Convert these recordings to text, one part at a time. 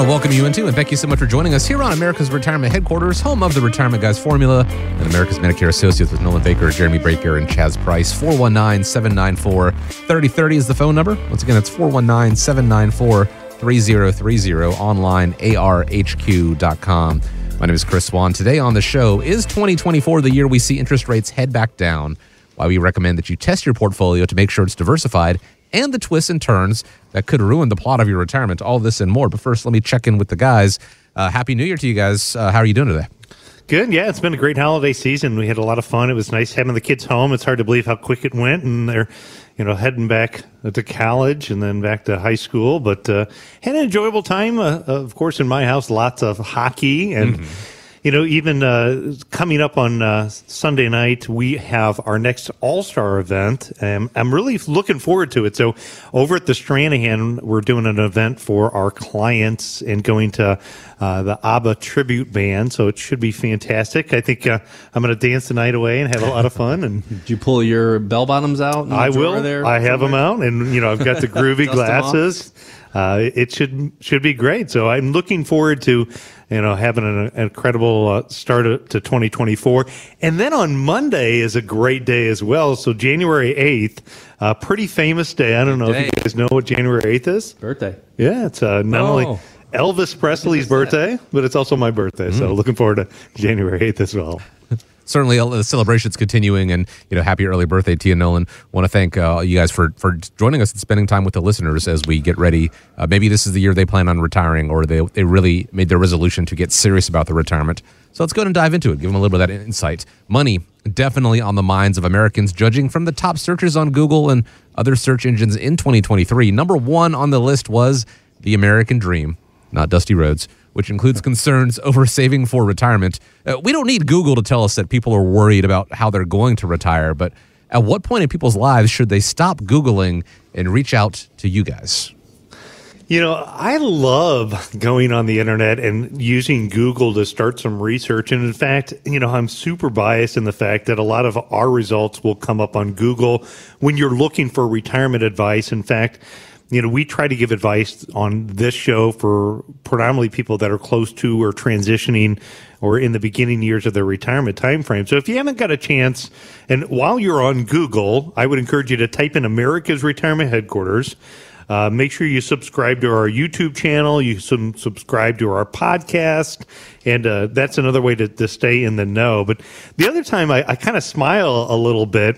Welcome you into, and thank you so much for joining us here on America's Retirement Headquarters, home of the Retirement Guys Formula and America's Medicare Associates with Nolan Baker, Jeremy Breaker, and Chaz Price. 419-794-3030 is the phone number. Once again, it's 419-794-3030, online, arhq.com. My name is Chris Swan. Today on the show, is 2024 the year we see interest rates head back down? Why we recommend that you test your portfolio to make sure it's diversified, and the twists and turns that could ruin the plot of your retirement, all this and more. But first, let me check in with the guys. Happy New Year to you guys. How are you doing today? Good. Yeah, it's been a great holiday season. We had a lot of fun. It was nice having the kids home. It's hard to believe how quick it went, and they're heading back to college and then back to high school. But had an enjoyable time, of course, in my house. Lots of hockey and... Mm-hmm. Even coming up on Sunday night, we have our next All-Star event. I'm really looking forward to it. So over at the Stranahan, we're doing an event for our clients and going to the ABBA tribute band. So it should be fantastic. I think I'm going to dance the night away and have a lot of fun. And did you pull your bell-bottoms out? I will. I have them out. And, I've got the groovy glasses. It should be great. So I'm looking forward to, having an incredible start to 2024. And then on Monday is a great day as well. So January 8th, a pretty famous day. I don't know if you guys know what January 8th is. Birthday. Yeah, it's not only Elvis Presley's birthday, but it's also my birthday. So looking forward to January 8th as well. Certainly, the celebration's continuing, and happy early birthday to you, Nolan. Want to thank you guys for joining us and spending time with the listeners as we get ready. Maybe this is the year they plan on retiring, or they really made their resolution to get serious about their retirement. So let's go ahead and dive into it. Give them a little bit of that insight. Money, definitely on the minds of Americans, judging from the top searches on Google and other search engines in 2023. Number one on the list was the American dream, not Dusty Rhodes, which includes concerns over saving for retirement. We don't need Google to tell us that people are worried about how they're going to retire, but at what point in people's lives should they stop Googling and reach out to you guys? I love going on the internet and using Google to start some research. And in fact, I'm super biased in the fact that a lot of our results will come up on Google when you're looking for retirement advice. In fact, we try to give advice on this show for predominantly people that are close to or transitioning or in the beginning years of their retirement time frame. So if you haven't got a chance, and while you're on Google, I would encourage you to type in America's Retirement Headquarters. Make sure you subscribe to our YouTube channel, you subscribe to our podcast, and that's another way to stay in the know. But the other time I kind of smile a little bit.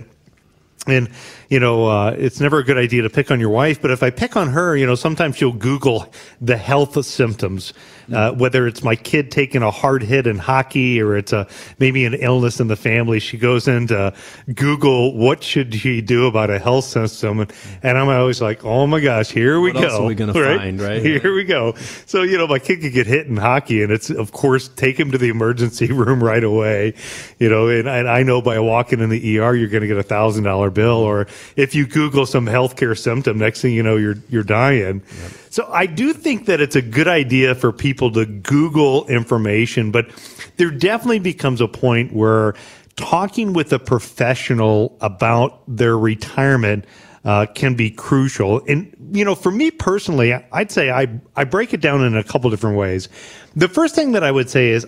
And, it's never a good idea to pick on your wife, but if I pick on her, sometimes she'll Google the health symptoms, whether it's my kid taking a hard hit in hockey or it's maybe an illness in the family. She goes into Google, what should she do about a health system? And I'm always like, oh my gosh, here we go. What else are we going to find, right? Here we go. So, my kid could get hit in hockey, and it's, of course, take him to the emergency room right away. And I know by walking in the ER, you're going to get a $1,000 bill, or if you Google some healthcare symptom, next thing you know, you're dying. Yep. So I do think that it's a good idea for people to Google information, but there definitely becomes a point where talking with a professional about their retirement can be crucial. And, for me personally, I'd say I break it down in a couple different ways. The first thing that I would say is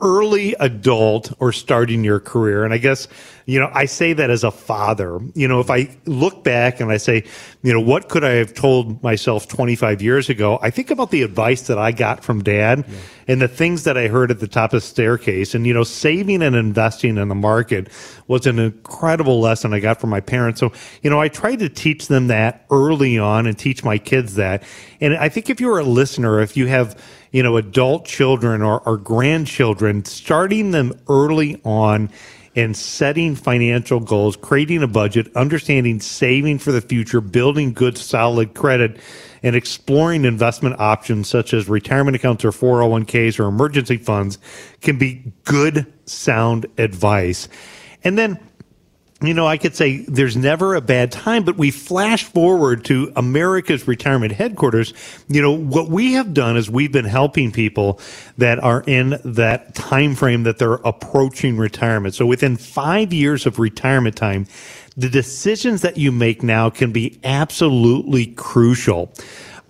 early adult or starting your career. And I guess, I say that as a father. If I look back and I say, what could I have told myself 25 years ago? I think about the advice that I got from Dad and the things that I heard at the top of the staircase. And, saving and investing in the market was an incredible lesson I got from my parents. So, I tried to teach them that early on and teach my kids that. And I think if you're a listener, if you have, adult children or grandchildren, starting them early on and setting financial goals, creating a budget, understanding saving for the future, building good, solid credit, and exploring investment options such as retirement accounts or 401ks or emergency funds can be good, sound advice. And then, you know, I could say there's never a bad time, but we flash forward to America's Retirement Headquarters. You know, what we have done is we've been helping people that are in that time frame that they're approaching retirement. So within 5 years of retirement time, the decisions that you make now can be absolutely crucial.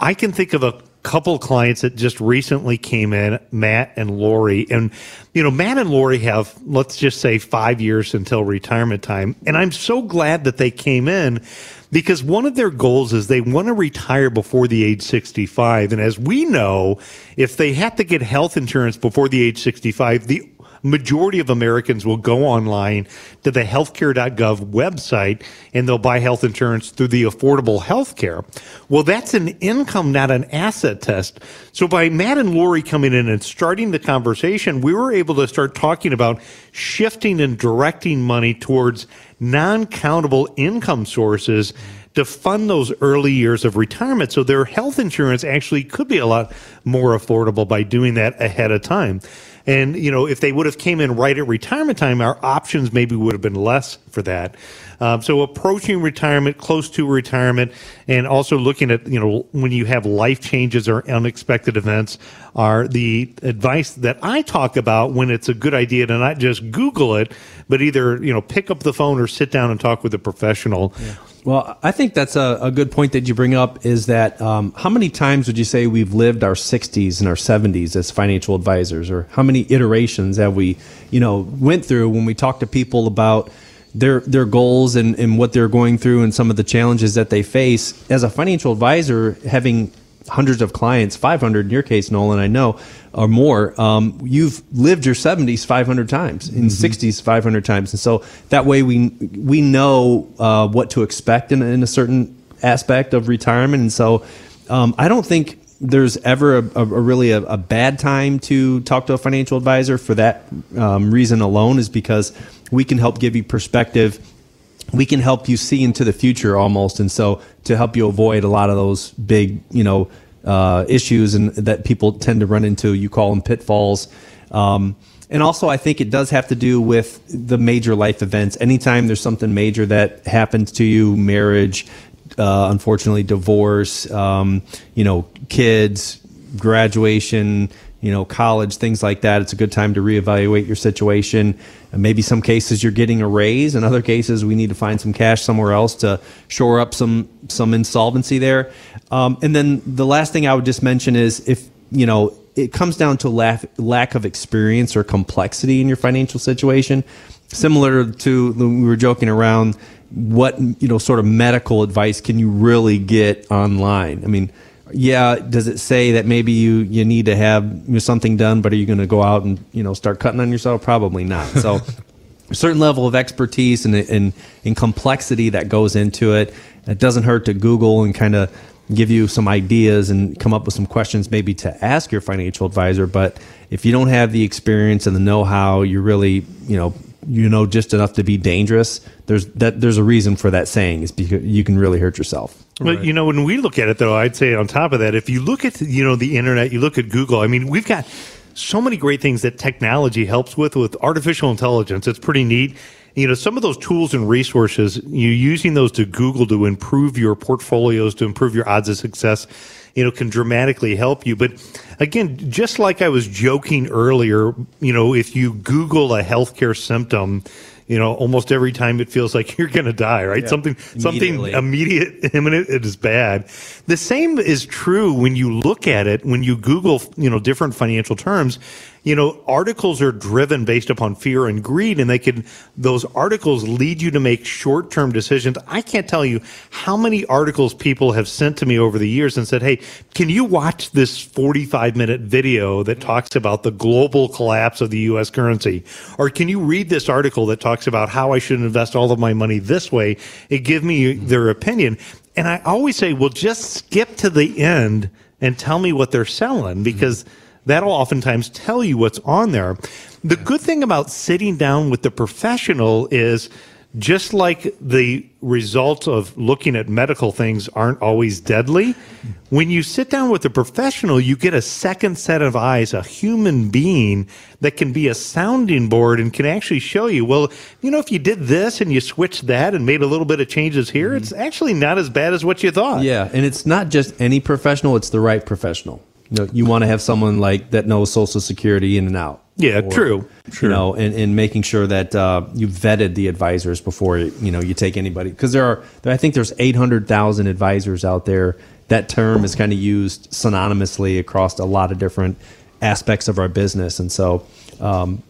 I can think of a couple clients that just recently came in, Matt and Lori. And, you know, Matt and Lori have, let's just say, 5 years until retirement time. And I'm so glad that they came in because one of their goals is they want to retire before the age 65. And as we know, if they have to get health insurance before the age 65, the majority of Americans will go online to the healthcare.gov website and they'll buy health insurance through the affordable healthcare. Well, that's an income, not an asset test. So by Matt and Lori coming in and starting the conversation, we were able to start talking about shifting and directing money towards non-countable income sources to fund those early years of retirement. So their health insurance actually could be a lot more affordable by doing that ahead of time. And, you know, if they would have came in right at retirement time, our options maybe would have been less for that. So approaching retirement, close to retirement, and also looking at, you know, when you have life changes or unexpected events are the advice that I talk about when it's a good idea to not just Google it, but either, you know, pick up the phone or sit down and talk with a professional. Yeah. Well, I think that's a good point that you bring up is that how many times would you say we've lived our 60s and our 70s as financial advisors, or how many iterations have we, you know, went through when we talk to people about their goals and what they're going through and some of the challenges that they face? As a financial advisor, having hundreds of clients, 500 in your case, Nolan, I know, or more, you've lived your 70s 500 times, in 60s 500 times. And so that way we know what to expect in a certain aspect of retirement. And so I don't think there's ever a really bad time to talk to a financial advisor for that reason alone, is because we can help give you perspective. We can help you see into the future almost, and so to help you avoid a lot of those big, you know, issues and that people tend to run into. You call them pitfalls. And also, I think it does have to do with the major life events. Anytime there's something major that happens to you, marriage, unfortunately, divorce, you know, kids, graduation, you know, college, things like that. It's a good time to reevaluate your situation. And maybe some cases you're getting a raise. In other cases, we need to find some cash somewhere else to shore up some insolvency there. And then the last thing I would just mention is, if, you know, it comes down to lack of experience or complexity in your financial situation. Similar to, we were joking around, what, you know, sort of medical advice can you really get online? I mean, yeah, does it say that maybe you need to have something done, but are you going to go out and, you know, start cutting on yourself? Probably not. So a certain level of expertise and complexity that goes into it. It doesn't hurt to Google and kind of give you some ideas and come up with some questions maybe to ask your financial advisor. But if you don't have the experience and the know-how, you're really, you know just enough to be dangerous. There's a reason for that saying, is because you can really hurt yourself. Right. But, you know, when we look at it, though, I'd say on top of that, if you look at, you know, the internet, you look at Google, I mean, we've got so many great things that technology helps with artificial intelligence. It's pretty neat. You know, some of those tools and resources, you're using those to Google to improve your portfolios, to improve your odds of success, you know, can dramatically help you. But again, just like I was joking earlier, you know, if you Google a healthcare symptom, you know, almost every time it feels like you're going to die, right? Yeah, something immediate, imminent, it is bad. The same is true when you look at it, when you Google, you know, different financial terms. You know, articles are driven based upon fear and greed, and those articles lead you to make short-term decisions. I can't tell you how many articles people have sent to me over the years and said, hey, can you watch this 45-minute video that talks about the global collapse of the U.S. currency? Or can you read this article that talks about how I should invest all of my money this way? It gave me their opinion. And I always say, well, just skip to the end and tell me what they're selling, because That'll oftentimes tell you what's on there. The good thing about sitting down with the professional is just like the results of looking at medical things aren't always deadly, when you sit down with a professional, you get a second set of eyes, a human being that can be a sounding board and can actually show you, well, you know, if you did this and you switched that and made a little bit of changes here, it's actually not as bad as what you thought. Yeah, and it's not just any professional, it's the right professional. You know, you want to have someone like that knows Social Security in and out. Yeah, or, true. You know, and making sure that you vetted the advisors before you take anybody, because I think there's 800,000 advisors out there. That term is kind of used synonymously across a lot of different aspects of our business, and so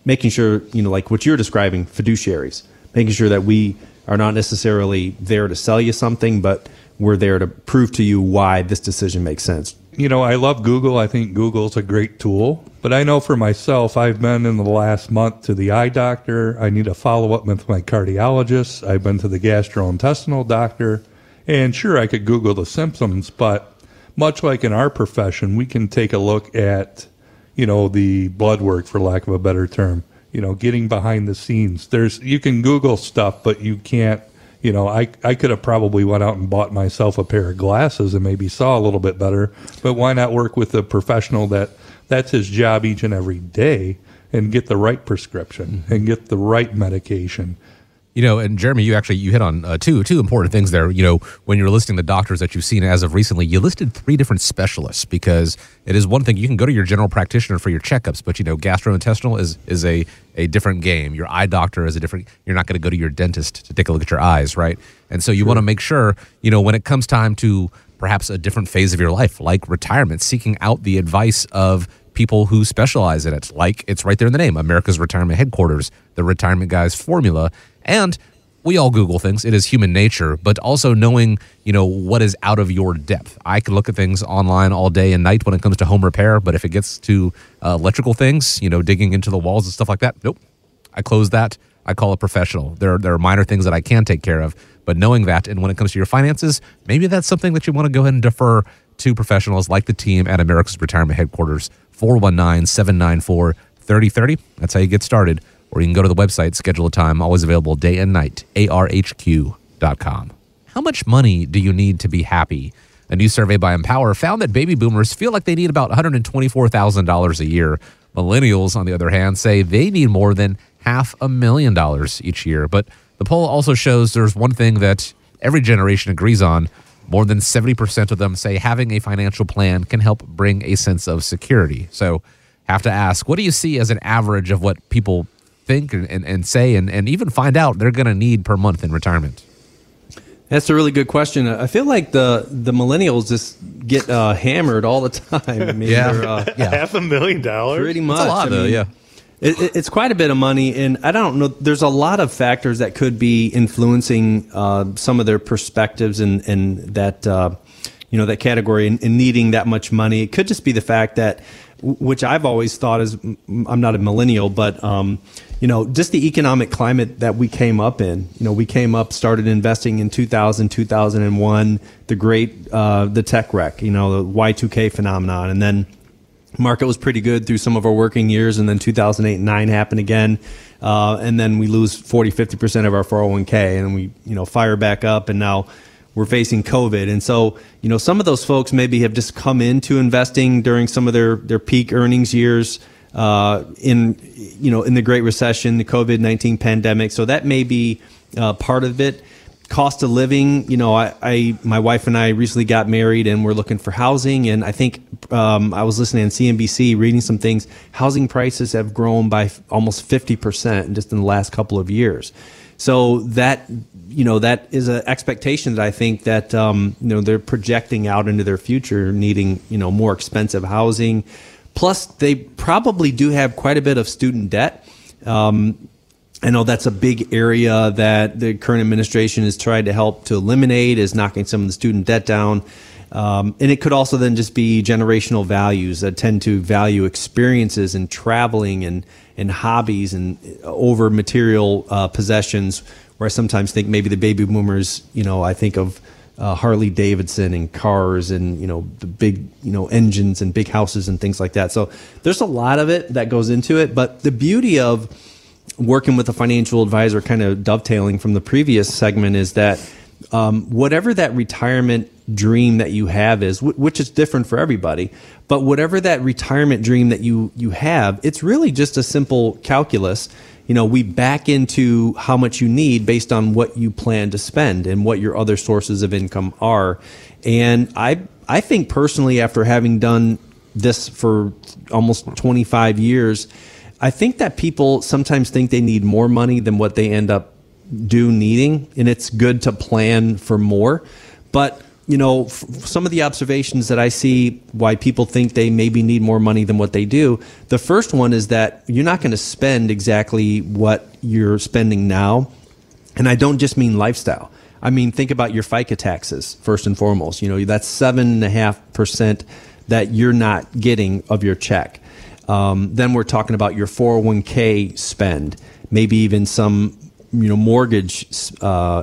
making sure like what you're describing, fiduciaries, making sure that we are not necessarily there to sell you something, but we're there to prove to you why this decision makes sense. You know, I love Google. I think Google's a great tool. But I know for myself, I've been in the last month to the eye doctor. I need a follow-up with my cardiologist. I've been to the gastrointestinal doctor. And sure, I could Google the symptoms, but much like in our profession, we can take a look at, the blood work, for lack of a better term, getting behind the scenes. You can Google stuff, but you can't. I could have probably went out and bought myself a pair of glasses and maybe saw a little bit better, but why not work with a professional that's his job each and every day, and get the right prescription and get the right medication. And Jeremy, you hit on two important things there. When you're listing the doctors that you've seen as of recently, you listed three different specialists, because it is one thing, you can go to your general practitioner for your checkups, but gastrointestinal is a different game. Your eye doctor is a different. You're not going to go to your dentist to take a look at your eyes, right? And so you want to make sure, when it comes time to perhaps a different phase of your life, like retirement, seeking out the advice of people who specialize in it. Like, it's right there in the name, America's Retirement Headquarters, the Retirement Guys Formula. And we all Google things. It is human nature, but also knowing, what is out of your depth. I can look at things online all day and night when it comes to home repair, but if it gets to electrical things, digging into the walls and stuff like that, nope. I close that. I call a professional. There are minor things that I can take care of, but knowing that, and when it comes to your finances, maybe that's something that you want to go ahead and defer to professionals like the team at America's Retirement Headquarters, 419-794-3030. That's how you get started. Or you can go to the website, schedule a time, always available day and night, arhq.com. How much money do you need to be happy? A new survey by Empower found that baby boomers feel like they need about $124,000 a year. Millennials, on the other hand, say they need more than $500,000 each year. But the poll also shows there's one thing that every generation agrees on. More than 70% of them say having a financial plan can help bring a sense of security. So have to ask, what do you see as an average of what people think and say and even find out they're going to need per month in retirement? That's a really good question. I feel like the millennials just get hammered all the time. I mean, $500,000? Pretty much. That's a lot, yeah. It's quite a bit of money, and I don't know. There's a lot of factors that could be influencing some of their perspectives and that that category and needing that much money. It could just be the fact that, which I've always thought is, I'm not a millennial, but just the economic climate that we came up in. We came up, started investing in 2000, 2001, the tech wreck, the Y2K phenomenon, and then market was pretty good through some of our working years, and then 2008 and 9 happened again, and then we lose 40-50% of our 401k, and we fire back up, and now we're facing COVID. And so some of those folks maybe have just come into investing during some of their peak earnings years in the Great Recession, the COVID-19 pandemic. So that may be part of it. Cost of living, my wife and I recently got married, and we're looking for housing. And I think I was listening on CNBC, reading some things. Housing prices have grown by almost 50% just in the last couple of years. So that that is an expectation that I think that they're projecting out into their future, needing more expensive housing. Plus, they probably do have quite a bit of student debt. I know that's a big area that the current administration has tried to help to eliminate, is knocking some of the student debt down. And it could also then just be generational values that tend to value experiences and traveling and hobbies and over material possessions, where I sometimes think maybe the baby boomers, I think of Harley Davidson and cars and, you know, the big, you know, engines and big houses and things like that. So there's a lot of it that goes into it. But the beauty of working with a financial advisor, kind of dovetailing from the previous segment, is that whatever that retirement dream that you have is, which is different for everybody, but whatever that retirement dream that you have, it's really just a simple calculus. You know, we back into how much you need based on what you plan to spend and what your other sources of income are. And I think personally, after having done this for almost 25 years, I think that people sometimes think they need more money than what they end up needing. And it's good to plan for more. But, you know, some of the observations that I see why people think they maybe need more money than what they do. The first one is that you're not going to spend exactly what you're spending now. And I don't just mean lifestyle. I mean, think about your FICA taxes first and foremost. You know, that's 7.5% that you're not getting of your check. Then we're talking about your 401k spend, maybe even some, you know, mortgage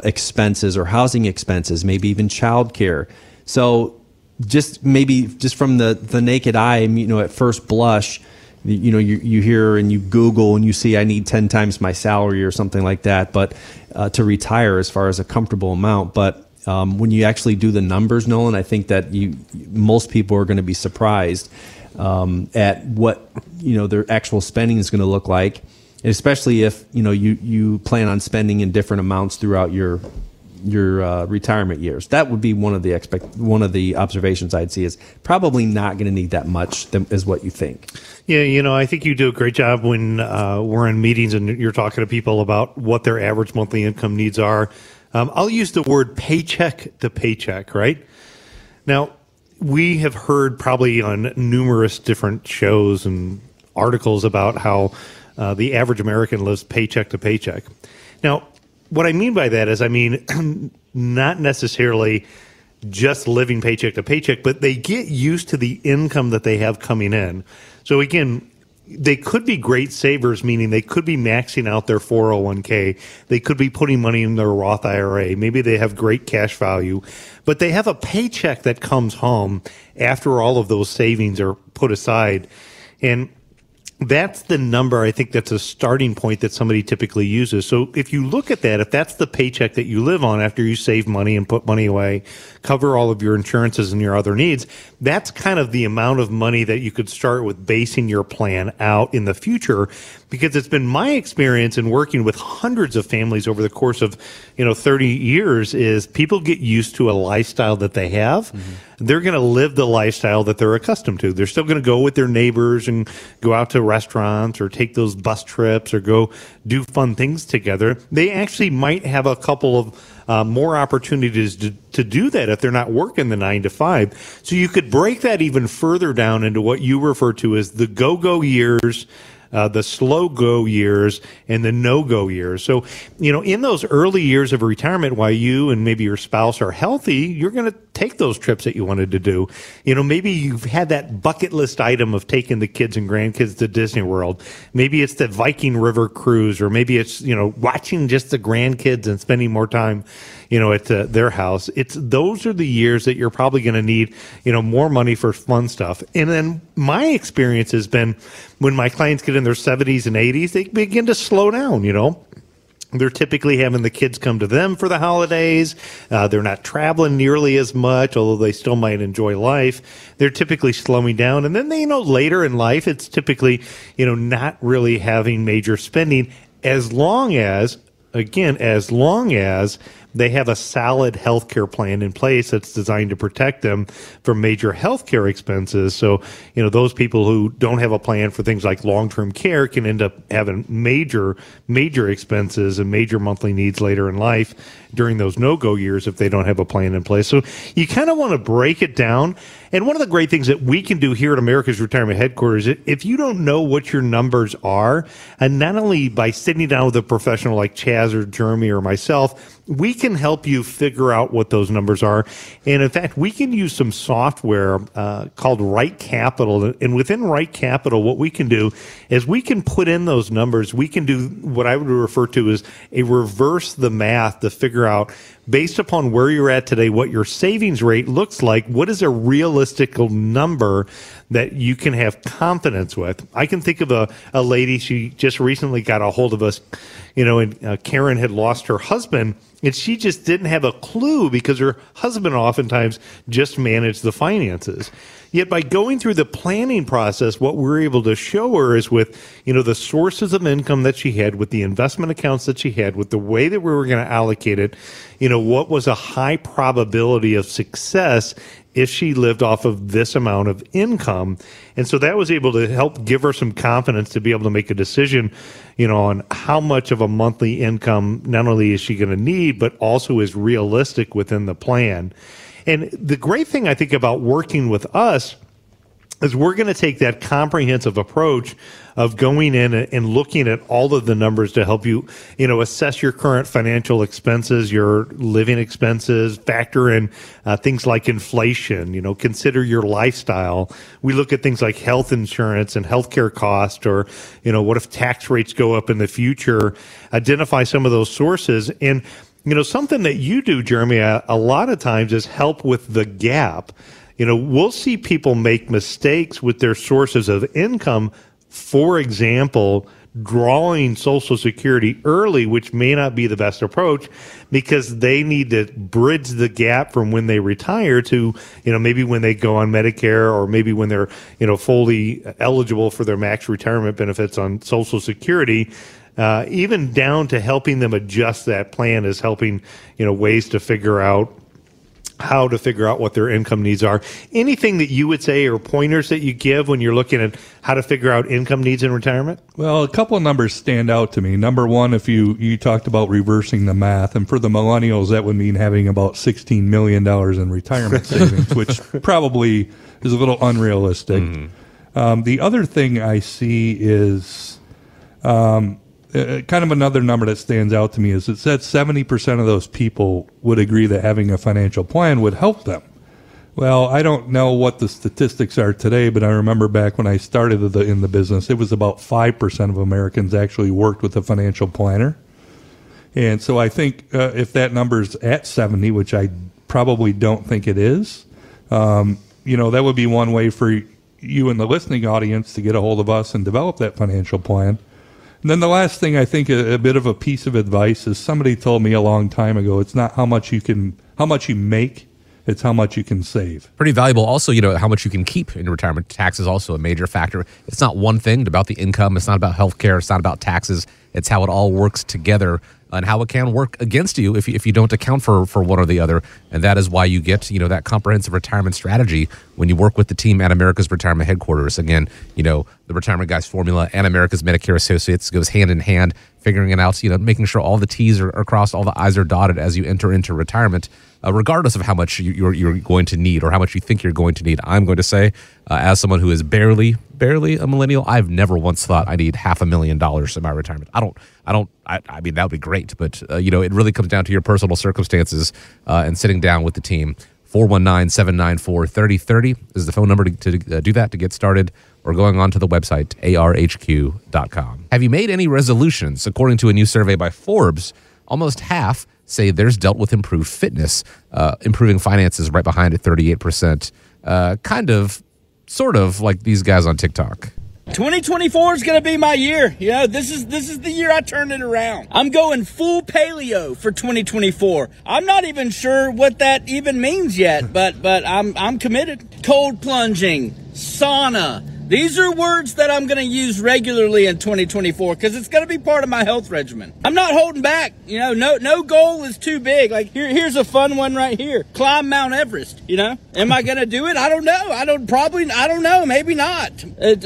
expenses or housing expenses, maybe even childcare. So just maybe just from the naked eye, you know, at first blush, you know, you hear and you Google and you see I need 10 times my salary or something like that, but to retire as far as a comfortable amount. But when you actually do the numbers, Nolan, I think that most people are going to be surprised at what, you know, their actual spending is going to look like, especially if, you know, you plan on spending in different amounts throughout your retirement years. That would be one of the observations I'd see is probably not going to need that much is what you think. Yeah, you know, I think you do a great job when we're in meetings and you're talking to people about what their average monthly income needs are. I'll use the word paycheck to paycheck, right? Now, we have heard probably on numerous different shows and articles about how the average American lives paycheck to paycheck. Now, what I mean by that is, I mean, not necessarily just living paycheck to paycheck, but they get used to the income that they have coming in. So again, they could be great savers, meaning they could be maxing out their 401k. They could be putting money in their Roth IRA. Maybe they have great cash value, but they have a paycheck that comes home after all of those savings are put aside. And that's the number, I think, that's a starting point that somebody typically uses. So if you look at that, if that's the paycheck that you live on after you save money and put money away, cover all of your insurances and your other needs, that's kind of the amount of money that you could start with basing your plan out in the future, because it's been my experience in working with hundreds of families over the course of, you know, 30 years is people get used to a lifestyle that they have. Mm-hmm. They're going to live the lifestyle that they're accustomed to. They're still going to go with their neighbors and go out to restaurants or take those bus trips or go do fun things together. They actually might have a couple of more opportunities to do that if they're not working the 9 to 5. So you could break that even further down into what you refer to as the go-go years, the slow go years, and the no-go years. So, you know, in those early years of retirement, while you and maybe your spouse are healthy, you're going to take those trips that you wanted to do. You know, maybe you've had that bucket list item of taking the kids and grandkids to Disney World. Maybe it's the Viking River Cruise, or maybe it's, you know, watching just the grandkids and spending more time, you know, at their house. Those are the years that you're probably going to need, you know, more money for fun stuff. And then my experience has been when my clients get in their 70s and 80s, they begin to slow down, you know. They're typically having the kids come to them for the holidays. They're not traveling nearly as much, although they still might enjoy life. They're typically slowing down. And then, they, you know, later in life, it's typically, you know, not really having major spending as long as, again, as long as they have a solid healthcare plan in place that's designed to protect them from major healthcare expenses. So, you know, those people who don't have a plan for things like long-term care can end up having major expenses and major monthly needs later in life during those no-go years if they don't have a plan in place. So you kind of want to break it down And one of the great things that we can do here at America's Retirement Headquarters, if you don't know what your numbers are, and not only by sitting down with a professional like Chaz or Jeremy or myself, we can help you figure out what those numbers are. And in fact, we can use some software called Right Capital. And within Right Capital, what we can do is we can put in those numbers. We can do what I would refer to as a reverse the math to figure out, based upon where you're at today, what your savings rate looks like, what is a realistic number that you can have confidence with. I can think of a lady, she just recently got a hold of us, you know, and Karen had lost her husband, and she just didn't have a clue because her husband oftentimes just managed the finances. Yet by going through the planning process, what we were able to show her is with, you know, the sources of income that she had, with the investment accounts that she had, with the way that we were going to allocate it, you know, what was a high probability of success if she lived off of this amount of income. And so that was able to help give her some confidence to be able to make a decision, you know, on how much of a monthly income not only is she going to need, but also is realistic within the plan. And the great thing I think about working with us is we're going to take that comprehensive approach of going in and looking at all of the numbers to help you, you know, assess your current financial expenses, your living expenses, factor in things like inflation, you know, consider your lifestyle. We look at things like health insurance and healthcare costs, or, you know, what if tax rates go up in the future? Identify some of those sources. And, you know, something that you do, Jeremy, a lot of times is help with the gap. You know, we'll see people make mistakes with their sources of income. For example, drawing Social Security early, which may not be the best approach, because they need to bridge the gap from when they retire to, you know, maybe when they go on Medicare, or maybe when they're, you know, fully eligible for their max retirement benefits on Social Security. Even down to helping them adjust that plan is helping, you know, ways to figure out how to figure out what their income needs are. Anything that you would say, or pointers that you give when you're looking at how to figure out income needs in retirement? Well, a couple of numbers stand out to me. Number one, if you talked about reversing the math, and for the millennials, that would mean having about $16 million in retirement savings, which probably is a little unrealistic. The other thing I see is kind of another number that stands out to me is it said 70% of those people would agree that having a financial plan would help them. Well, I don't know what the statistics are today, but I remember back when I started in the business, it was about 5% of Americans actually worked with a financial planner. And so I think if that number's at 70, which I probably don't think it is, you know, that would be one way for you and the listening audience to get a hold of us and develop that financial plan. And then the last thing, I think a bit of a piece of advice is, somebody told me a long time ago, it's not how much you make, it's how much you can save. Pretty valuable. Also, you know, how much you can keep in retirement. Tax is also a major factor. It's not one thing about the income. It's not about healthcare. It's not about taxes. It's how it all works together, and how it can work against you if you don't account for one or the other. And that is why you get, you know, that comprehensive retirement strategy when you work with the team at America's Retirement Headquarters. Again, you know, the Retirement Guys Formula and America's Medicare Associates goes hand in hand, figuring it out, you know, making sure all the T's are crossed, all the I's are dotted as you enter into retirement, regardless of how much you're going to need, or how much you think you're going to need. I'm going to say, as someone who is barely a millennial, I've never once thought I need $500,000 in my retirement. I mean, that would be great, but you know, it really comes down to your personal circumstances and sitting down with the team. 419-794-3030 is the phone number to do that, to get started, or going on to the website, arhq.com. Have you made any resolutions? According to a new survey by Forbes, almost half say theirs dealt with improved fitness. Improving finances right behind at 38%. Kind of, sort of like these guys on TikTok. 2024 is going to be my year. You know, this is the year I turned it around. I'm going full paleo for 2024. I'm not even sure what that even means yet, but I'm committed. Cold plunging, sauna. These are words that I'm going to use regularly in 2024 because it's going to be part of my health regimen. I'm not holding back. You know, no goal is too big. Like, here's a fun one right here. Climb Mount Everest, you know? Am I going to do it? I don't know. I don't know. Maybe not.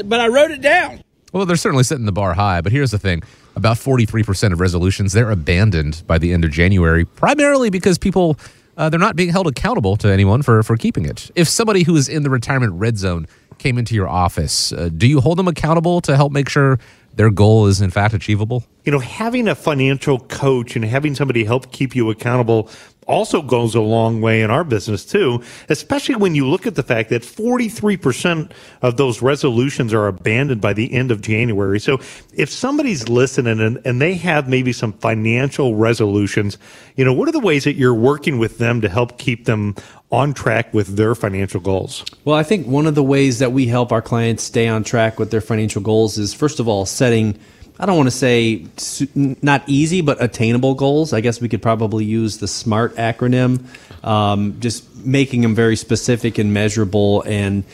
But I wrote it down. Well, they're certainly setting the bar high, but here's the thing. About 43% of resolutions, they're abandoned by the end of January, primarily because people they're not being held accountable to anyone for keeping it. If somebody who is in the retirement red zone came into your office, do you hold them accountable to help make sure their goal is in fact achievable? You know, having a financial coach and having somebody help keep you accountable also goes a long way in our business too, especially when you look at the fact that 43% of those resolutions are abandoned by the end of January. So if somebody's listening and they have maybe some financial resolutions, you know, what are the ways that you're working with them to help keep them on track with their financial goals? Well, I think one of the ways that we help our clients stay on track with their financial goals is, first of all, setting, I don't want to say not easy, but attainable goals. I guess we could probably use the SMART acronym, just making them very specific and measurable. And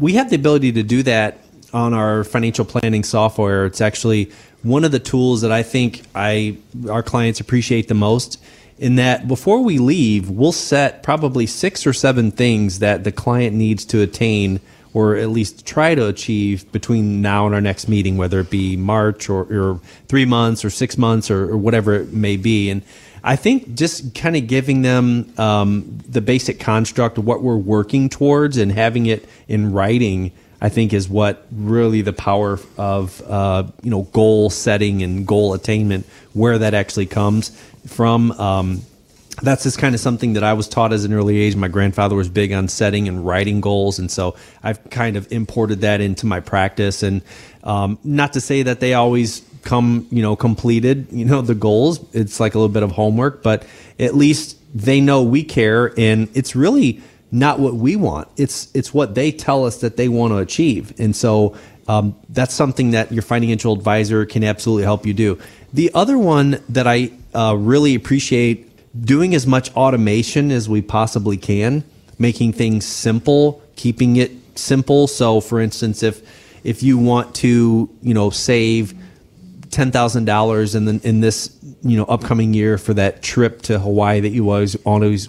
we have the ability to do that on our financial planning software. It's actually one of the tools that I think our clients appreciate the most, in that before we leave, we'll set probably 6 or 7 things that the client needs to attain or at least try to achieve between now and our next meeting, whether it be March or 3 months or 6 months or whatever it may be. And I think just kind of giving them the basic construct of what we're working towards and having it in writing, I think, is what really the power of goal setting and goal attainment, where that actually comes from. That's just kind of something that I was taught as an early age. My grandfather was big on setting and writing goals, and so I've kind of imported that into my practice. And not to say that they always come, completed, the goals. It's like a little bit of homework, but at least they know we care, and it's really not what we want. It's what they tell us that they want to achieve. And so that's something that your financial advisor can absolutely help you do. The other one that I really appreciate, doing as much automation as we possibly can, making things simple, keeping it simple. So for instance, if you want to, save $10,000 in this, upcoming year for that trip to Hawaii that you always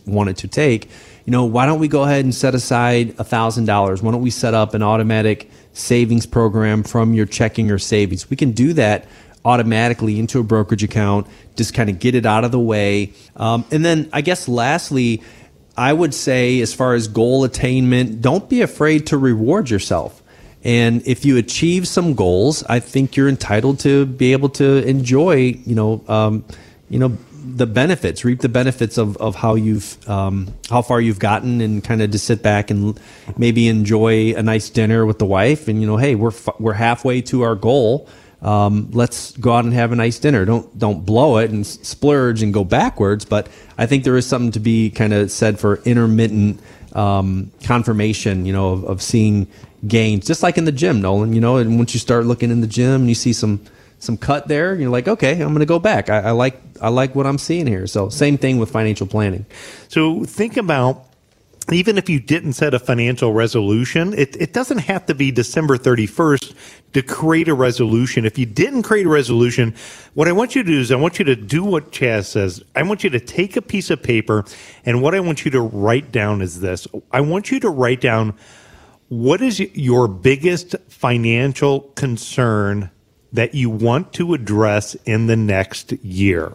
wanted to take, why don't we go ahead and set aside $1,000? Why don't we set up an automatic savings program from your checking or savings? We can do that automatically into a brokerage account, just kind of get it out of the way. And then I guess lastly, I would say as far as goal attainment, don't be afraid to reward yourself. And if you achieve some goals, I think you're entitled to be able to enjoy, the benefits, reap the benefits of how you've how far you've gotten, and kind of just sit back and maybe enjoy a nice dinner with the wife. And hey, we're halfway to our goal. Let's go out and have a nice dinner. Don't blow it and splurge and go backwards. But I think there is something to be kind of said for intermittent confirmation, of seeing gains, just like in the gym, Nolan. And once you start looking in the gym and you see some cut there, you're like, okay, I'm going to go back. I like what I'm seeing here. So same thing with financial planning. So think about, even if you didn't set a financial resolution, it doesn't have to be December 31st to create a resolution. If you didn't create a resolution, what I want you to do is I want you to do what Chaz says. I want you to take a piece of paper, and what I want you to write down is this. I want you to write down, what is your biggest financial concern that you want to address in the next year?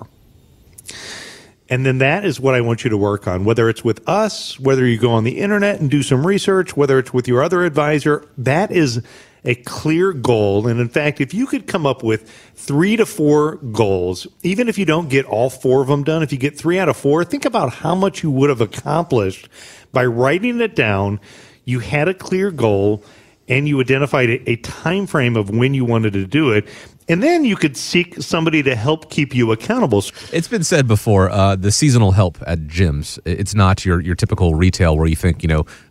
And then that is what I want you to work on, whether it's with us, whether you go on the internet and do some research, whether it's with your other advisor. That is a clear goal. And in fact, if you could come up with 3 to 4 goals, even if you don't get all 4 of them done, if you get 3 out of 4, think about how much you would have accomplished by writing it down. You had a clear goal, and you identified a time frame of when you wanted to do it. And then you could seek somebody to help keep you accountable. It's been said before, the seasonal help at gyms, it's not your typical retail where you think,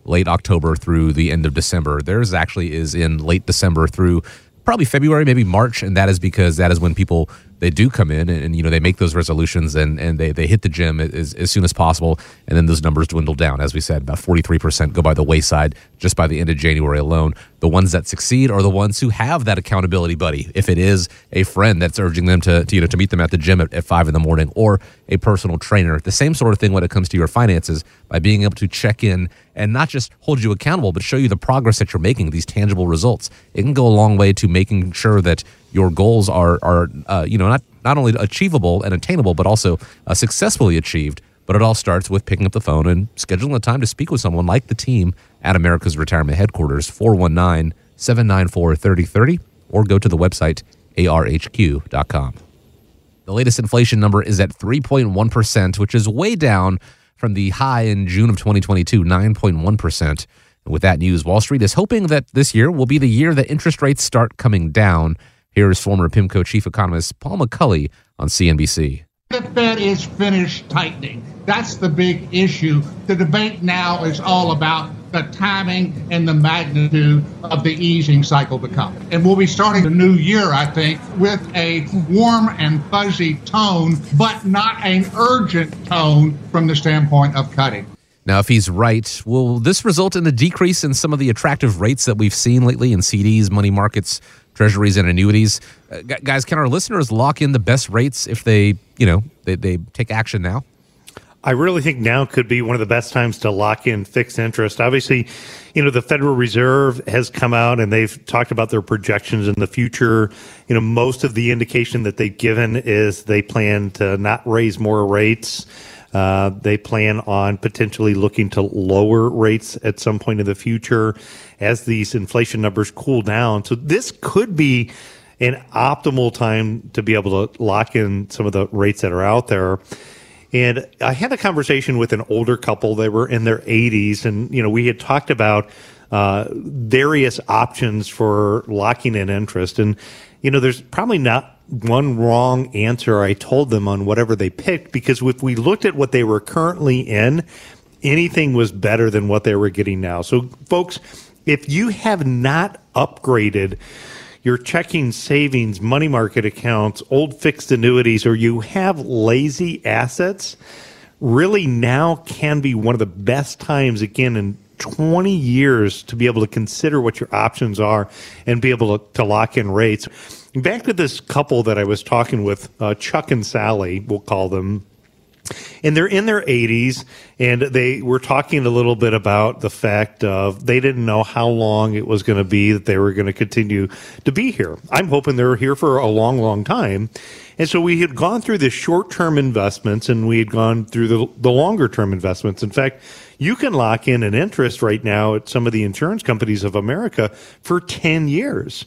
late October through the end of December. Theirs actually is in late December through probably February, maybe March. And that is because that is when people, they do come in and they make those resolutions and they hit the gym as soon as possible. And then those numbers dwindle down. As we said, about 43% go by the wayside just by the end of January alone. The ones that succeed are the ones who have that accountability buddy. If it is a friend that's urging them to meet them at the gym at 5 in the morning, or a personal trainer, the same sort of thing when it comes to your finances, by being able to check in and not just hold you accountable, but show you the progress that you're making, these tangible results. It can go a long way to making sure that your goals are not only achievable and attainable, but also successfully achieved But it all starts with picking up the phone and scheduling a time to speak with someone like the team at America's Retirement Headquarters, 419-794-3030, or go to the website arhq.com. The latest inflation number is at 3.1%, which is way down from the high in June of 2022, 9.1%. And with that news, Wall Street is hoping that this year will be the year that interest rates start coming down. Here is former PIMCO chief economist Paul McCulley on CNBC. The Fed is finished tightening. That's the big issue. The debate now is all about the timing and the magnitude of the easing cycle to come. And we'll be starting the new year, I think, with a warm and fuzzy tone, but not an urgent tone from the standpoint of cutting. Now, if he's right, will this result in a decrease in some of the attractive rates that we've seen lately in CDs, money markets, treasuries, and annuities? Guys, can our listeners lock in the best rates if they take action now? I really think now could be one of the best times to lock in fixed interest. Obviously, the Federal Reserve has come out and they've talked about their projections in the future. Most of the indication that they've given is they plan to not raise more rates. They plan on potentially looking to lower rates at some point in the future as these inflation numbers cool down. So this could be an optimal time to be able to lock in some of the rates that are out there. And I had a conversation with an older couple. They were in their 80s, and we had talked about various options for locking in interest. And there's probably not one wrong answer I told them on whatever they picked, because if we looked at what they were currently in, anything was better than what they were getting now. So folks, if you have not upgraded your checking, savings, money market accounts, old fixed annuities, or you have lazy assets, really now can be one of the best times, again, in 20 years to be able to consider what your options are and be able to lock in rates. Back to this couple that I was talking with, Chuck and Sally, we'll call them. And they're in their 80s, and they were talking a little bit about the fact of they didn't know how long it was going to be that they were going to continue to be here. I'm hoping they're here for a long, long time. And so we had gone through the short-term investments, and we had gone through the longer-term investments. In fact, you can lock in an interest right now at some of the insurance companies of America for 10 years.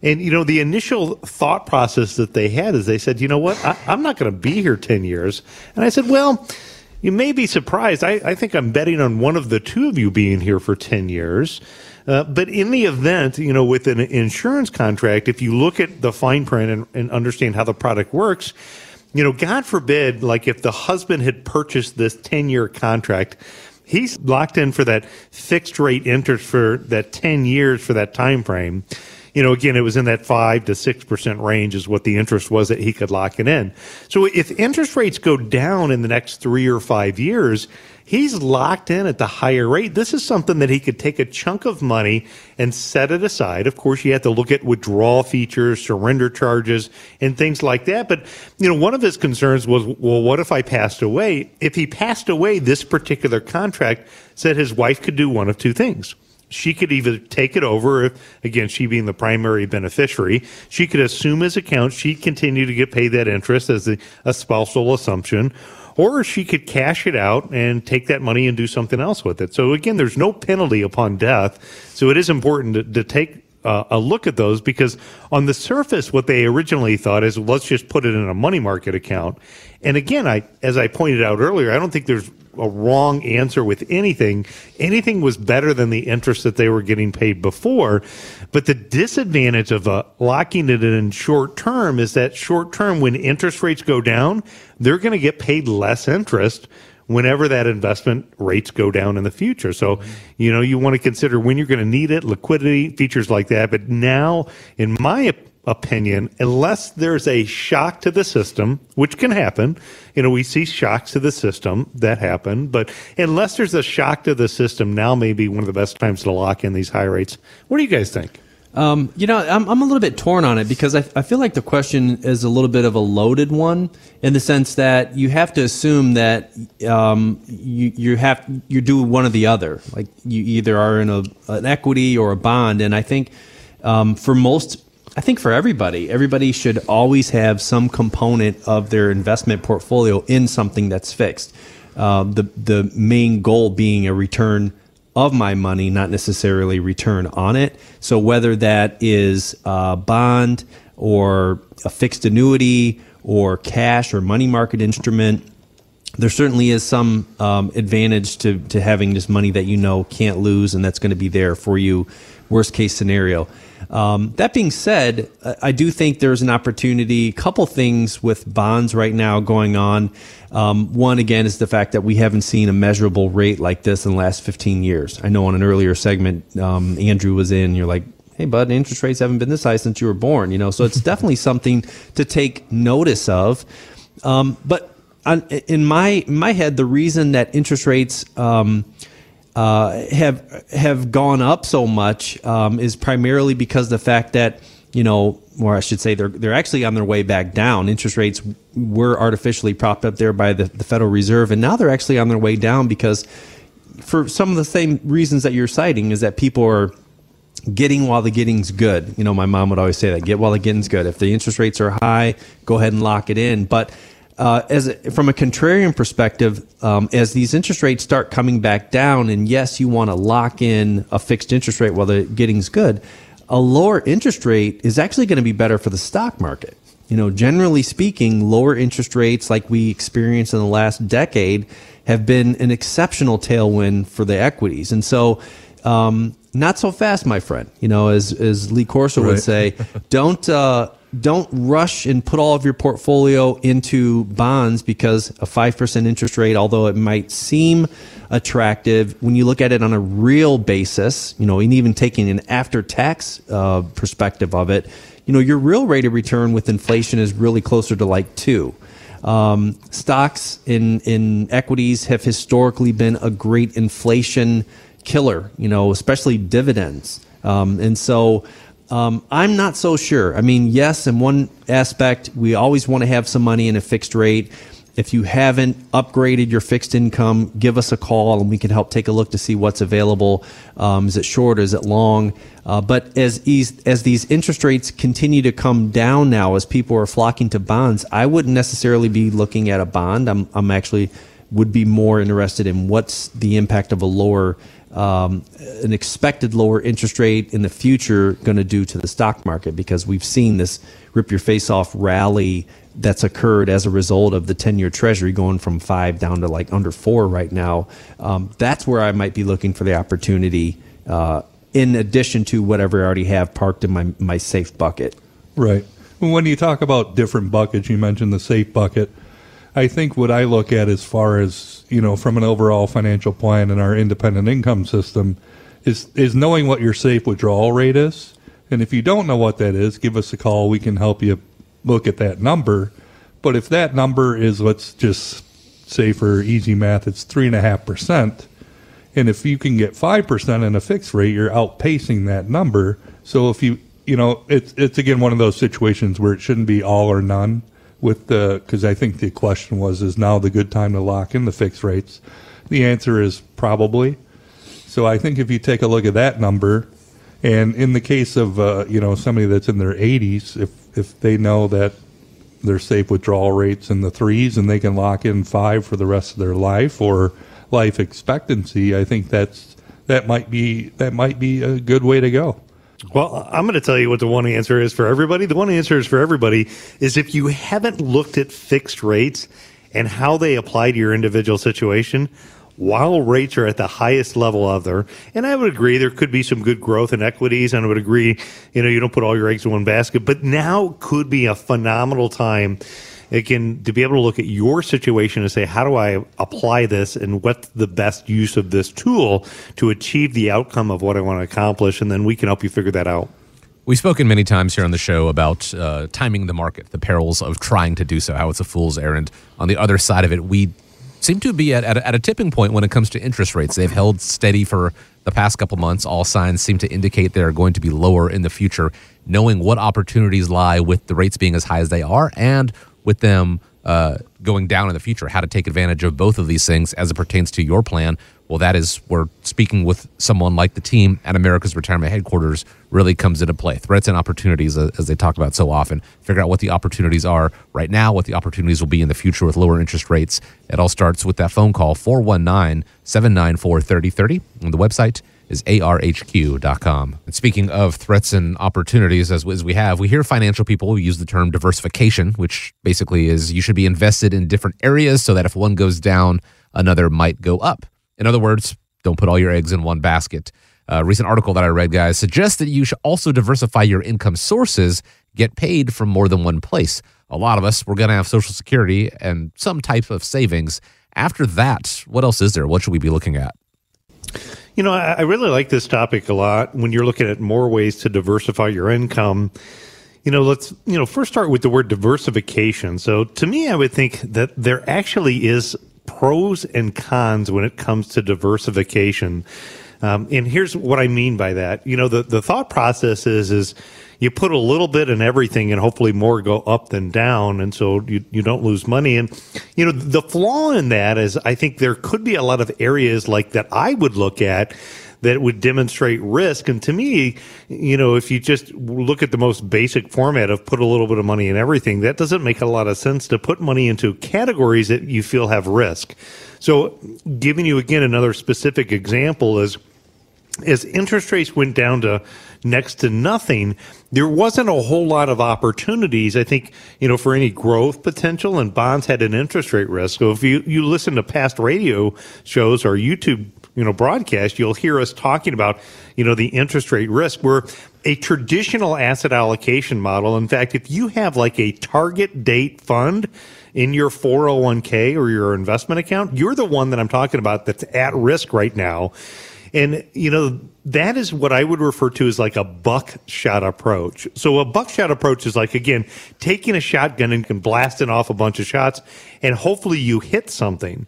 And, the initial thought process that they had is they said, I'm not going to be here 10 years. And I said, well, you may be surprised. I think I'm betting on one of the two of you being here for 10 years. But in the event, with an insurance contract, if you look at the fine print and understand how the product works, God forbid, like if the husband had purchased this 10-year contract, he's locked in for that fixed rate interest for that 10 years for that time frame. Again, it was in that 5 to 6% range is what the interest was that he could lock it in. So if interest rates go down in the next 3 or 5 years, he's locked in at the higher rate. This is something that he could take a chunk of money and set it aside. Of course, you have to look at withdrawal features, surrender charges, and things like that. But, one of his concerns was, well, what if I passed away? If he passed away, this particular contract said his wife could do one of two things. She could either take it over, if, again, she being the primary beneficiary. She could assume his account. She'd continue to get paid that interest as a spousal assumption. Or she could cash it out and take that money and do something else with it. So, again, there's no penalty upon death. So it is important to take a look at those, because on the surface, what they originally thought is, let's just put it in a money market account. And, again, as I pointed out earlier, I don't think there's a wrong answer with anything. Anything was better than the interest that they were getting paid before. But the disadvantage of locking it in short term is that short term, when interest rates go down, they're going to get paid less interest whenever that investment rates go down in the future. So, you want to consider when you're going to need it, liquidity, features like that. But now, in my opinion, unless there's a shock to the system, which can happen, we see shocks to the system that happen, but unless there's a shock to the system, now may be one of the best times to lock in these high rates. What do you guys think? I'm a little bit torn on it, because I feel like the question is a little bit of a loaded one, in the sense that you have to assume that you do one or the other, like you either are in an equity or a bond. And I think for everybody should always have some component of their investment portfolio in something that's fixed. the main goal being a return of my money, not necessarily return on it. So whether that is a bond or a fixed annuity or cash or money market instrument, there certainly is some advantage to having this money that you know can't lose, and that's going to be there for you, worst case scenario. That being said, I do think there's an opportunity, a couple things with bonds right now going on. One, again, is the fact that we haven't seen a measurable rate like this in the last 15 years. I know on an earlier segment, Andrew was in, you're like, hey, bud, interest rates haven't been this high since you were born, you know, so it's definitely something to take notice of. But in my head, the reason that interest rates have gone up so much is primarily because the fact that, you know, or I should say they're actually on their way back down. Interest rates were artificially propped up there by the Federal Reserve, and now they're actually on their way down because for some of the same reasons that you're citing is that people are getting while the getting's good. You know, my mom would always say that, get while the getting's good. If the interest rates are high, go ahead and lock it in. But from a contrarian perspective, as these interest rates start coming back down, and yes, you want to lock in a fixed interest rate while the getting's good, a lower interest rate is actually going to be better for the stock market. You know, generally speaking, lower interest rates like we experienced in the last decade have been an exceptional tailwind for the equities. And so, not so fast, my friend, you know, as Lee Corso would say, don't rush and put all of your portfolio into bonds, because a 5% interest rate, although it might seem attractive, when you look at it on a real basis, you know, and even taking an after-tax perspective of it, you know, your real rate of return with inflation is really closer to like 2%. Stocks in equities have historically been a great inflation killer, you know, especially dividends. And so I'm not so sure. I mean, yes, in one aspect, we always want to have some money in a fixed rate. If you haven't upgraded your fixed income, give us a call and we can help take a look to see what's available. Is it short? Is it long? But as these interest rates continue to come down now, as people are flocking to bonds, I wouldn't necessarily be looking at a bond. I'm actually would be more interested in what's the impact of a lower an expected lower interest rate in the future going to do to the stock market, because we've seen this rip your face off rally that's occurred as a result of the 10-year treasury going from 5 down to like under 4 right now. That's where I might be looking for the opportunity in addition to whatever I already have parked in my safe bucket. Right. When you talk about different buckets, you mentioned the safe bucket. I think what I look at as far as, you know, from an overall financial plan and our independent income system is knowing what your safe withdrawal rate is. And if you don't know what that is, give us a call. We can help you look at that number. But if that number is, let's just say for easy math, it's 3.5%. And if you can get 5% in a fixed rate, you're outpacing that number. So if you know, it's again, one of those situations where it shouldn't be all or none. Because I think the question was, is now the good time to lock in the fixed rates? The answer is probably. So I think if you take a look at that number, and in the case of you know, somebody that's in their 80s, if they know that their safe withdrawal rate's in the 3s and they can lock in 5 for the rest of their life or life expectancy, I think that might be a good way to go. Well, I'm going to tell you what the one answer is for everybody. The one answer is for everybody is if you haven't looked at fixed rates and how they apply to your individual situation, while rates are at the highest level of there, and I would agree there could be some good growth in equities, and I would agree, you know, you don't put all your eggs in one basket, but now could be a phenomenal time, again, to be able to look at your situation and say, how do I apply this and what's the best use of this tool to achieve the outcome of what I want to accomplish? And then we can help you figure that out. We've spoken many times here on the show about timing the market, the perils of trying to do so, how it's a fool's errand. On the other side of it, we seem to be at a tipping point when it comes to interest rates. They've held steady for the past couple months. All signs seem to indicate they're going to be lower in the future. Knowing what opportunities lie with the rates being as high as they are and with them going down in the future, how to take advantage of both of these things as it pertains to your plan. Well, that is where speaking with someone like the team at America's Retirement Headquarters really comes into play. Threats and opportunities, as they talk about so often. Figure out what the opportunities are right now, what the opportunities will be in the future with lower interest rates. It all starts with that phone call, 419-794-3030. And the website is arhq.com. And speaking of threats and opportunities, as we have, we hear financial people use the term diversification, which basically is you should be invested in different areas so that if one goes down, another might go up. In other words, don't put all your eggs in one basket. A recent article that I read, guys, suggests that you should also diversify your income sources, get paid from more than one place. A lot of us, we're going to have Social Security and some type of savings. After that, what else is there? What should we be looking at? You know, I really like this topic a lot when you're looking at more ways to diversify your income. You know, let's, you know, first start with the word diversification. So to me, I would think that there actually is pros and cons when it comes to diversification. And here's what I mean by that. You know, the thought process is you put a little bit in everything and hopefully more go up than down. And so you don't lose money. And, you know, the flaw in that is I think there could be a lot of areas like that I would look at that would demonstrate risk. And to me, you know, if you just look at the most basic format of put a little bit of money in everything, that doesn't make a lot of sense to put money into categories that you feel have risk. So giving you, again, another specific example is, as interest rates went down to next to nothing, there wasn't a whole lot of opportunities, I think, you know, for any growth potential, and bonds had an interest rate risk. So if you listen to past radio shows or YouTube, you know, broadcast, you'll hear us talking about, you know, the interest rate risk. We're a traditional asset allocation model. In fact, if you have like a target date fund in your 401k or your investment account, you're the one that I'm talking about that's at risk right now. And, you know, that is what I would refer to as like a buckshot approach. So a buckshot approach is like, again, taking a shotgun and can blasting off a bunch of shots and hopefully you hit something.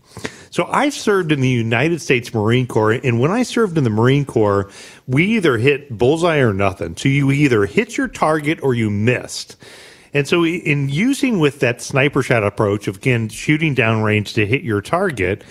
So I've served in the United States Marine Corps, and when I served in the Marine Corps, we either hit bullseye or nothing. So you either hit your target or you missed. And so in using with that sniper shot approach of, again, shooting downrange to hit your target,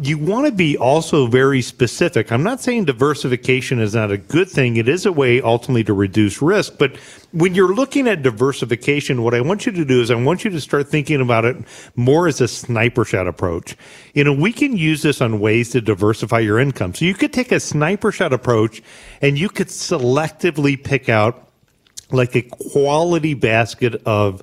you want to be also very specific. I'm not saying diversification is not a good thing. It is a way ultimately to reduce risk. But when you're looking at diversification, what I want you to do is I want you to start thinking about it more as a sniper shot approach. You know, we can use this on ways to diversify your income. So you could take a sniper shot approach and you could selectively pick out like a quality basket of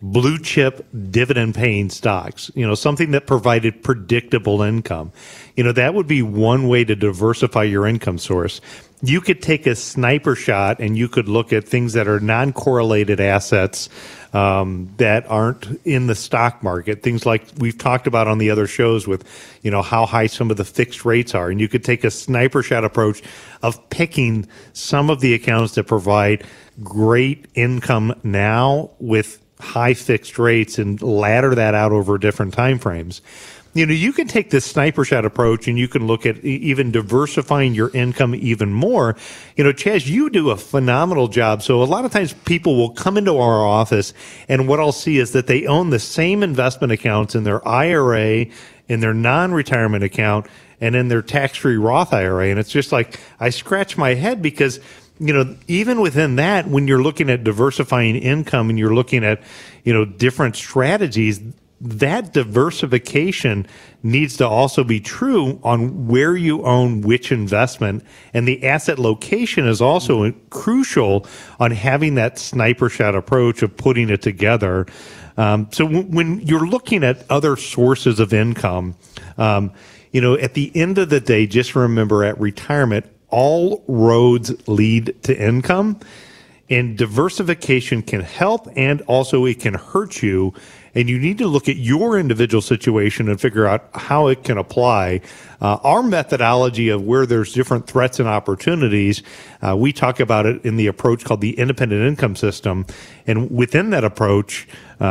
blue chip dividend paying stocks, you know, something that provided predictable income. You know, that would be one way to diversify your income source. You could take a sniper shot and you could look at things that are non-correlated assets that aren't in the stock market, things like we've talked about on the other shows with, you know, how high some of the fixed rates are. And you could take a sniper shot approach of picking some of the accounts that provide great income now with high fixed rates and ladder that out over different time frames. You know, you can take this sniper shot approach and you can look at even diversifying your income even more. You know, Chaz, you do a phenomenal job. So a lot of times people will come into our office and what I'll see is that they own the same investment accounts in their IRA, in their non-retirement account, and in their tax-free Roth IRA. And it's just like, I scratch my head because, you know, even within that, when you're looking at diversifying income and you're looking at, you know, different strategies, that diversification needs to also be true on where you own which investment. And the asset location is also crucial on having that sniper shot approach of putting it together. So when you're looking at other sources of income, you know, at the end of the day, just remember at retirement, all roads lead to income, and diversification can help and also it can hurt you. And you need to look at your individual situation and figure out how it can apply. Our methodology of where there's different threats and opportunities, we talk about it in the approach called the independent income system. And within that approach,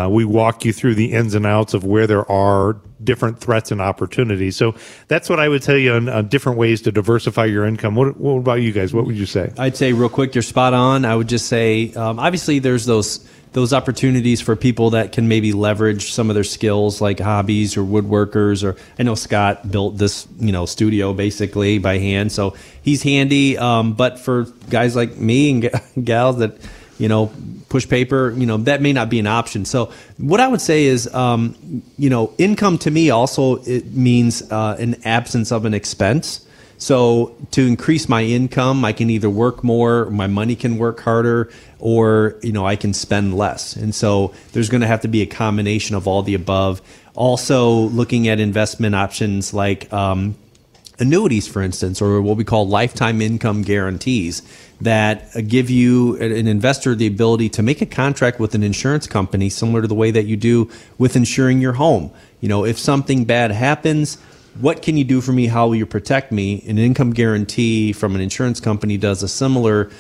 we walk you through the ins and outs of where there are different threats and opportunities. So that's what I would tell you on different ways to diversify your income. What about you guys? What would you say? I'd say real quick, you're spot on. I would just say, obviously, there's those those opportunities for people that can maybe leverage some of their skills like hobbies or woodworkers, or I know Scott built this, you know, studio basically by hand, so he's handy. But for guys like me and gals that, you know, push paper, you know, that may not be an option. So what I would say is, you know, income to me also, it means an absence of an expense. So to increase my income, I can either work more, my money can work harder, or, you know, I can spend less. And so there's going to have to be a combination of all the above. Also looking at investment options like annuities, for instance, or what we call lifetime income guarantees, that give you, an investor, the ability to make a contract with an insurance company similar to the way that you do with insuring your home. You know, if something bad happens, what can you do for me? How will you protect me? An income guarantee from an insurance company does a similar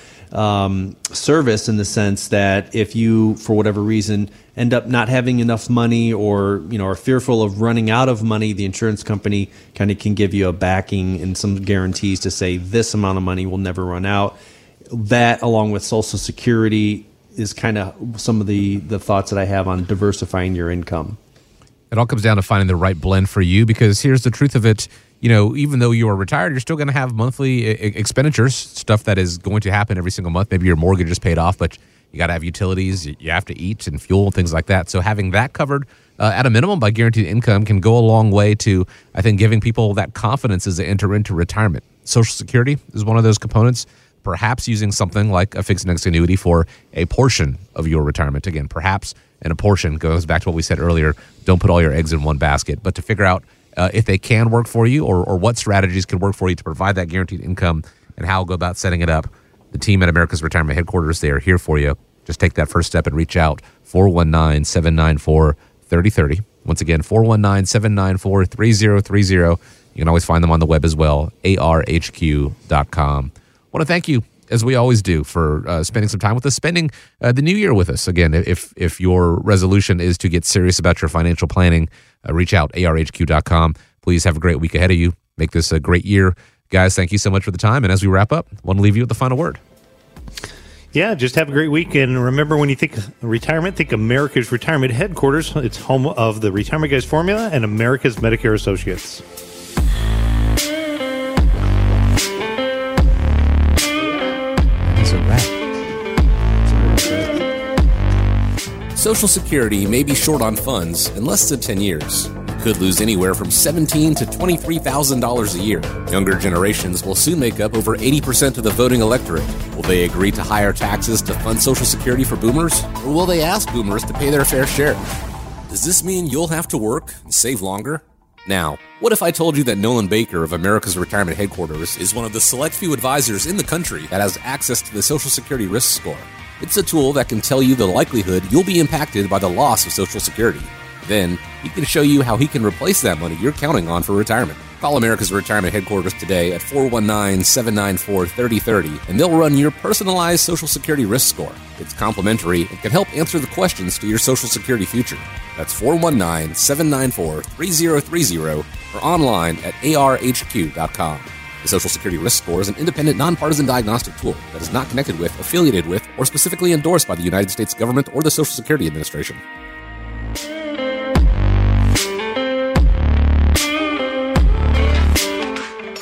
service in the sense that if you, for whatever reason, end up not having enough money, or, you know, are fearful of running out of money, the insurance company kind of can give you a backing and some guarantees to say this amount of money will never run out. That, along with Social Security, is kind of some of the thoughts that I have on diversifying your income. It all comes down to finding the right blend for you, because here's the truth of it. You know, even though you are retired, you're still going to have monthly expenditures, stuff that is going to happen every single month. Maybe your mortgage is paid off, but you got to have utilities, you have to eat and fuel and things like that. So having that covered at a minimum by guaranteed income can go a long way to, I think, giving people that confidence as they enter into retirement. Social Security is one of those components. Perhaps using something like a fixed index annuity for a portion of your retirement. Again, perhaps, and a portion goes back to what we said earlier. Don't put all your eggs in one basket, but to figure out if they can work for you, or what strategies can work for you to provide that guaranteed income, and how go about setting it up. The team at America's Retirement Headquarters, they are here for you. Just take that first step and reach out, 419-794-3030. Once again, 419-794-3030. You can always find them on the web as well, arhq.com. I want to thank you, as we always do, for spending some time with us, spending the new year with us. Again, if your resolution is to get serious about your financial planning, reach out, arhq.com. Please have a great week ahead of you. Make this a great year. Guys, thank you so much for the time. And as we wrap up, I want to leave you with the final word. Yeah, just have a great week. And remember, when you think retirement, think America's Retirement Headquarters. It's home of the Retirement Guys Formula and America's Medicare Associates. Social Security may be short on funds in less than 10 years. You could lose anywhere from $17,000 to $23,000 a year. Younger generations will soon make up over 80% of the voting electorate. Will they agree to higher taxes to fund Social Security for boomers? Or will they ask boomers to pay their fair share? Does this mean you'll have to work and save longer? Now, what if I told you that Nolan Baker of America's Retirement Headquarters is one of the select few advisors in the country that has access to the Social Security Risk Score? It's a tool that can tell you the likelihood you'll be impacted by the loss of Social Security. Then, he can show you how he can replace that money you're counting on for retirement. Call America's Retirement Headquarters today at 419-794-3030, and they'll run your personalized Social Security risk score. It's complimentary and can help answer the questions to your Social Security future. That's 419-794-3030, or online at arhq.com. The Social Security Risk Score is an independent, nonpartisan diagnostic tool that is not connected with, affiliated with, or specifically endorsed by the United States government or the Social Security Administration.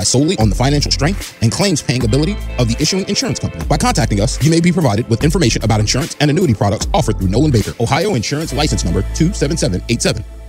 solely on the financial strength and claims paying ability of the issuing insurance company. By contacting us, you may be provided with information about insurance and annuity products offered through Nolan Baker, Ohio Insurance License Number 27787.